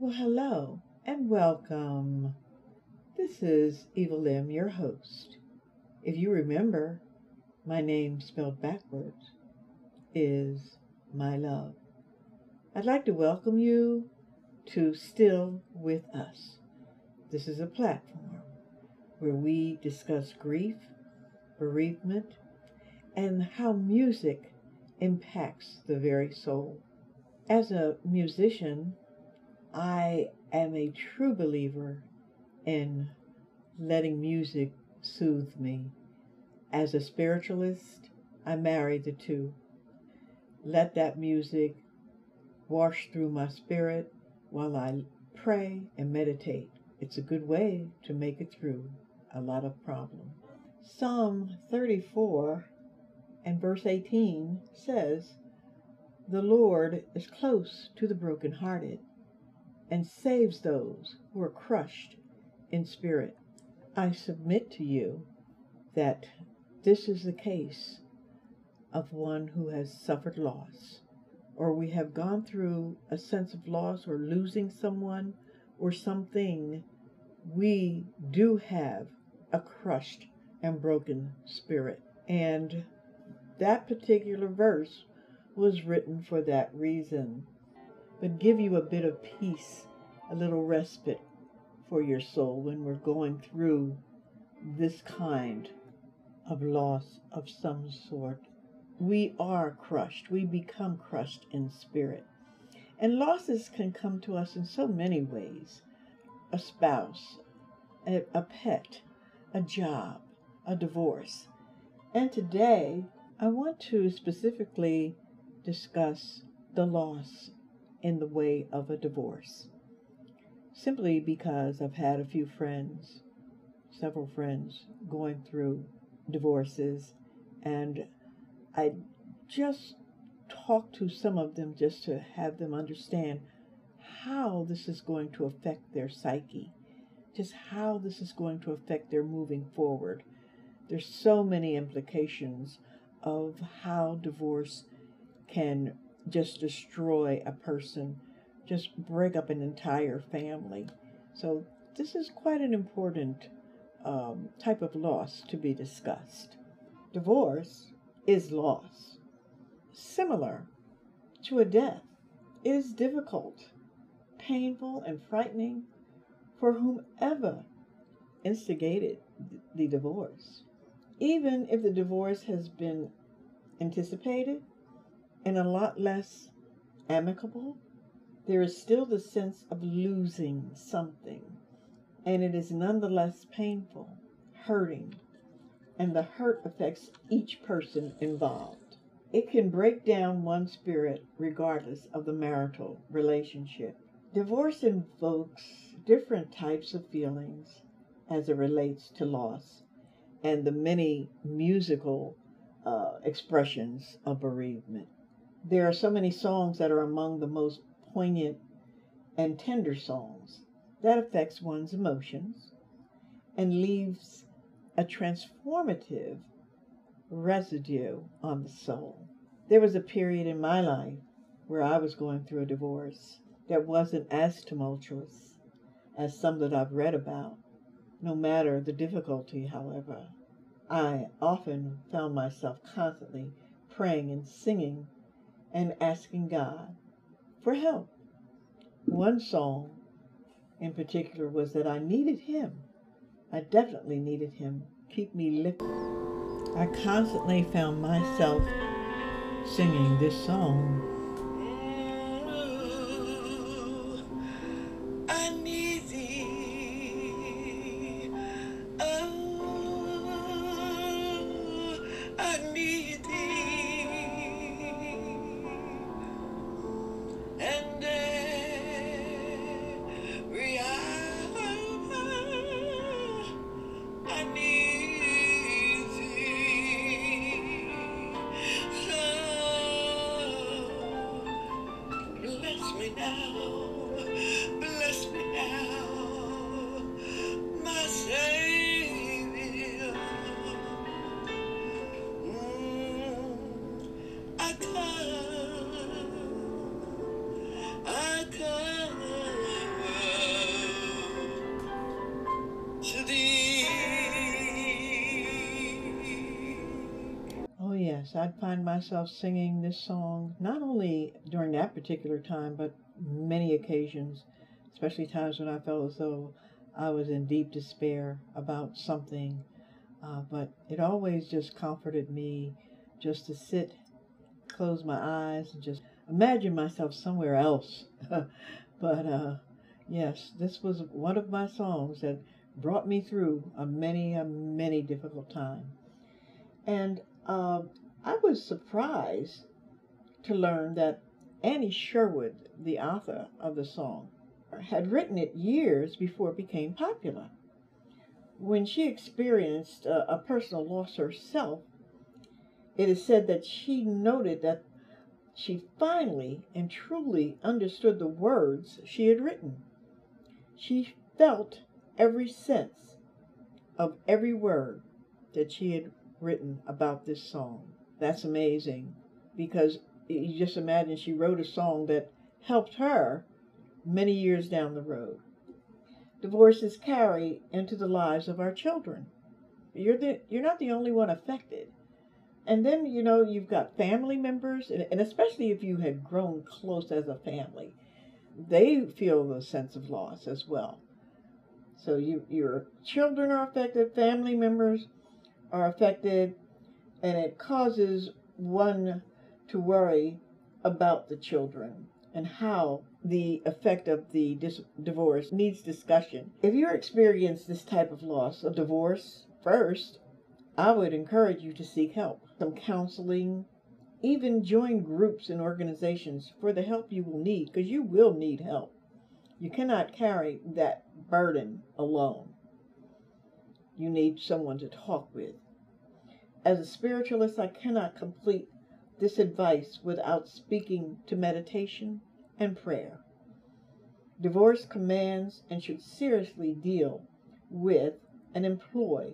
Well, hello and welcome. This is Eva Lim, your host. If you remember, my name spelled backwards is my love. I'd like to welcome you to Still With Us. This is a platform where we discuss grief, bereavement, and how music impacts the very soul. As a musician, I am a true believer in letting music soothe me. As a spiritualist, I marry the two. Let that music wash through my spirit while I pray and meditate. It's a good way to make it through a lot of problems. Psalm 34 and verse 18 says, "The Lord is close to the brokenhearted and saves those who are crushed in spirit." I submit to you that this is the case of one who has suffered loss, or we have gone through a sense of loss or losing someone or something. We do have a crushed and broken spirit. And that particular verse was written for that reason, but give you a bit of peace, a little respite for your soul when we're going through this kind of loss of some sort. We are crushed. We become crushed in spirit. And losses can come to us in so many ways. A spouse, a pet, a job, a divorce. And today, I want to specifically discuss the loss in the way of a divorce. Simply because I've had a few friends, several friends, going through divorces, and I just talk to some of them just to have them understand how this is going to affect their psyche, just how this is going to affect their moving forward. There's so many implications of how divorce can just destroy a person, just break up an entire family. So this is quite an important type of loss to be discussed. Divorce is loss. Similar to a death, it is difficult, painful, and frightening for whomever instigated the divorce. Even if the divorce has been anticipated and a lot less amicable, there is still the sense of losing something, and it is nonetheless painful, hurting, and the hurt affects each person involved. It can break down one's spirit regardless of the marital relationship. Divorce invokes different types of feelings as it relates to loss and the many musical expressions of bereavement. There are so many songs that are among the most poignant and tender songs that affects one's emotions and leaves a transformative residue on the soul. There was a period in my life where I was going through a divorce that wasn't as tumultuous as some that I've read about. No matter the difficulty, however, I often found myself constantly praying and singing and asking God for help. One song in particular was that I needed Him. I definitely needed Him. Keep me lifted. I constantly found myself singing this song. Oh, I need Thee. Oh, I need Thee. And I come I'd find myself singing this song, not only during that particular time, but many occasions, especially times when I felt as though I was in deep despair about something. But it always just comforted me just to sit, close my eyes, and just imagine myself somewhere else. But yes, this was one of my songs that brought me through a many difficult time. And I was surprised to learn that Annie Sherwood, the author of the song, had written it years before it became popular. When she experienced a personal loss herself, it is said that she noted that she finally and truly understood the words she had written. She felt every sense of every word that she had written about this song. That's amazing, because you just imagine she wrote a song that helped her many years down the road. Divorces carry into the lives of our children. You're not the only one affected. And then, you know, you've got family members, and especially if you had grown close as a family, they feel the sense of loss as well. So your children are affected, family members are affected, and it causes one to worry about the children and how the effect of the divorce needs discussion. If you experience this type of loss, a divorce, first, I would encourage you to seek help, some counseling, even join groups and organizations for the help you will need, because you will need help. You cannot carry that burden alone. You need someone to talk with. As a spiritualist, I cannot complete this advice without speaking to meditation and prayer. Divorce commands and should seriously deal with and employ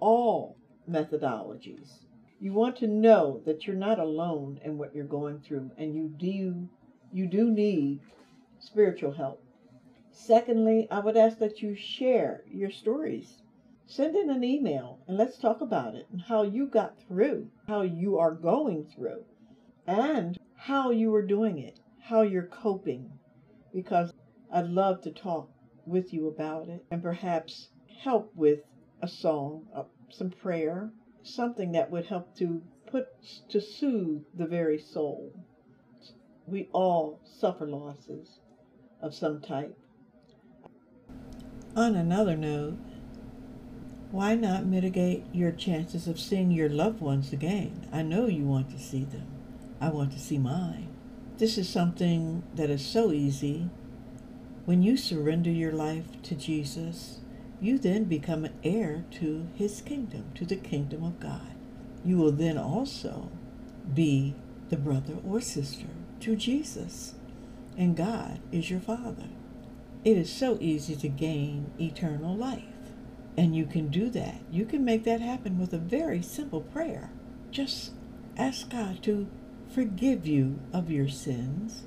all methodologies. You want to know that you're not alone in what you're going through, and you do need spiritual help. Secondly, I would ask that you share your stories. Send in an email and let's talk about it and how you got through, how you are going through, and how you are doing it, how you're coping, because I'd love to talk with you about it and perhaps help with a song, some prayer, something that would help to soothe the very soul. We all suffer losses of some type. On another note, why not mitigate your chances of seeing your loved ones again? I know you want to see them. I want to see mine. This is something that is so easy. When you surrender your life to Jesus, you then become an heir to his kingdom, to the kingdom of God. You will then also be the brother or sister to Jesus, and God is your Father. It is so easy to gain eternal life, and you can do that. You can make that happen with a very simple prayer. Just ask God to forgive you of your sins,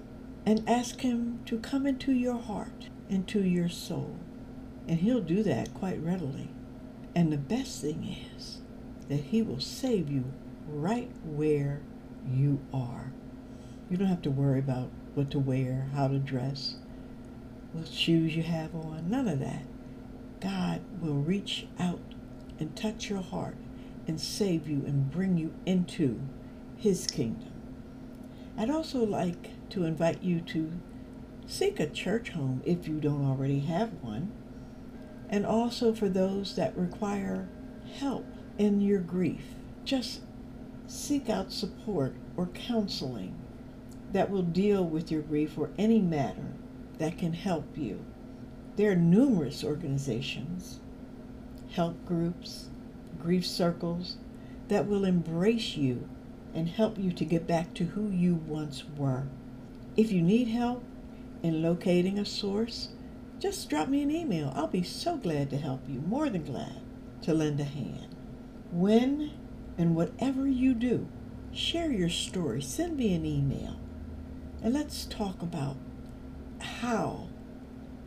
and ask him to come into your heart, into your soul. And he'll do that quite readily. And the best thing is that he will save you right where you are. You don't have to worry about what to wear, how to dress, what shoes you have on, none of that. God will reach out and touch your heart and save you and bring you into his kingdom. I'd also like to invite you to seek a church home if you don't already have one. And also for those that require help in your grief, just seek out support or counseling that will deal with your grief or any matter that can help you. There are numerous organizations, help groups, grief circles that will embrace you and help you to get back to who you once were. If you need help in locating a source, just drop me an email. I'll be so glad to help you, more than glad to lend a hand. When and whatever you do, share your story. Send me an email, and let's talk about how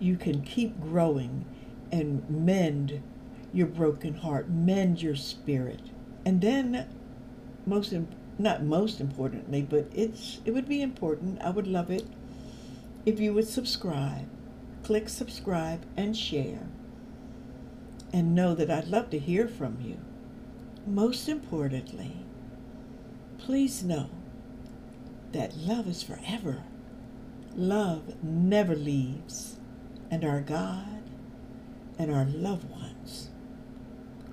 you can keep growing and mend your broken heart, mend your spirit. And then, most not most importantly, but it would be important. I would love it if you would subscribe. Click subscribe and share. And know that I'd love to hear from you. Most importantly, please know that love is forever. Love never leaves. And our God and our loved ones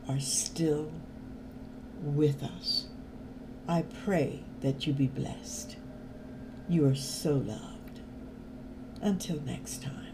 are still with us. I pray that you be blessed. You are so loved. Until next time.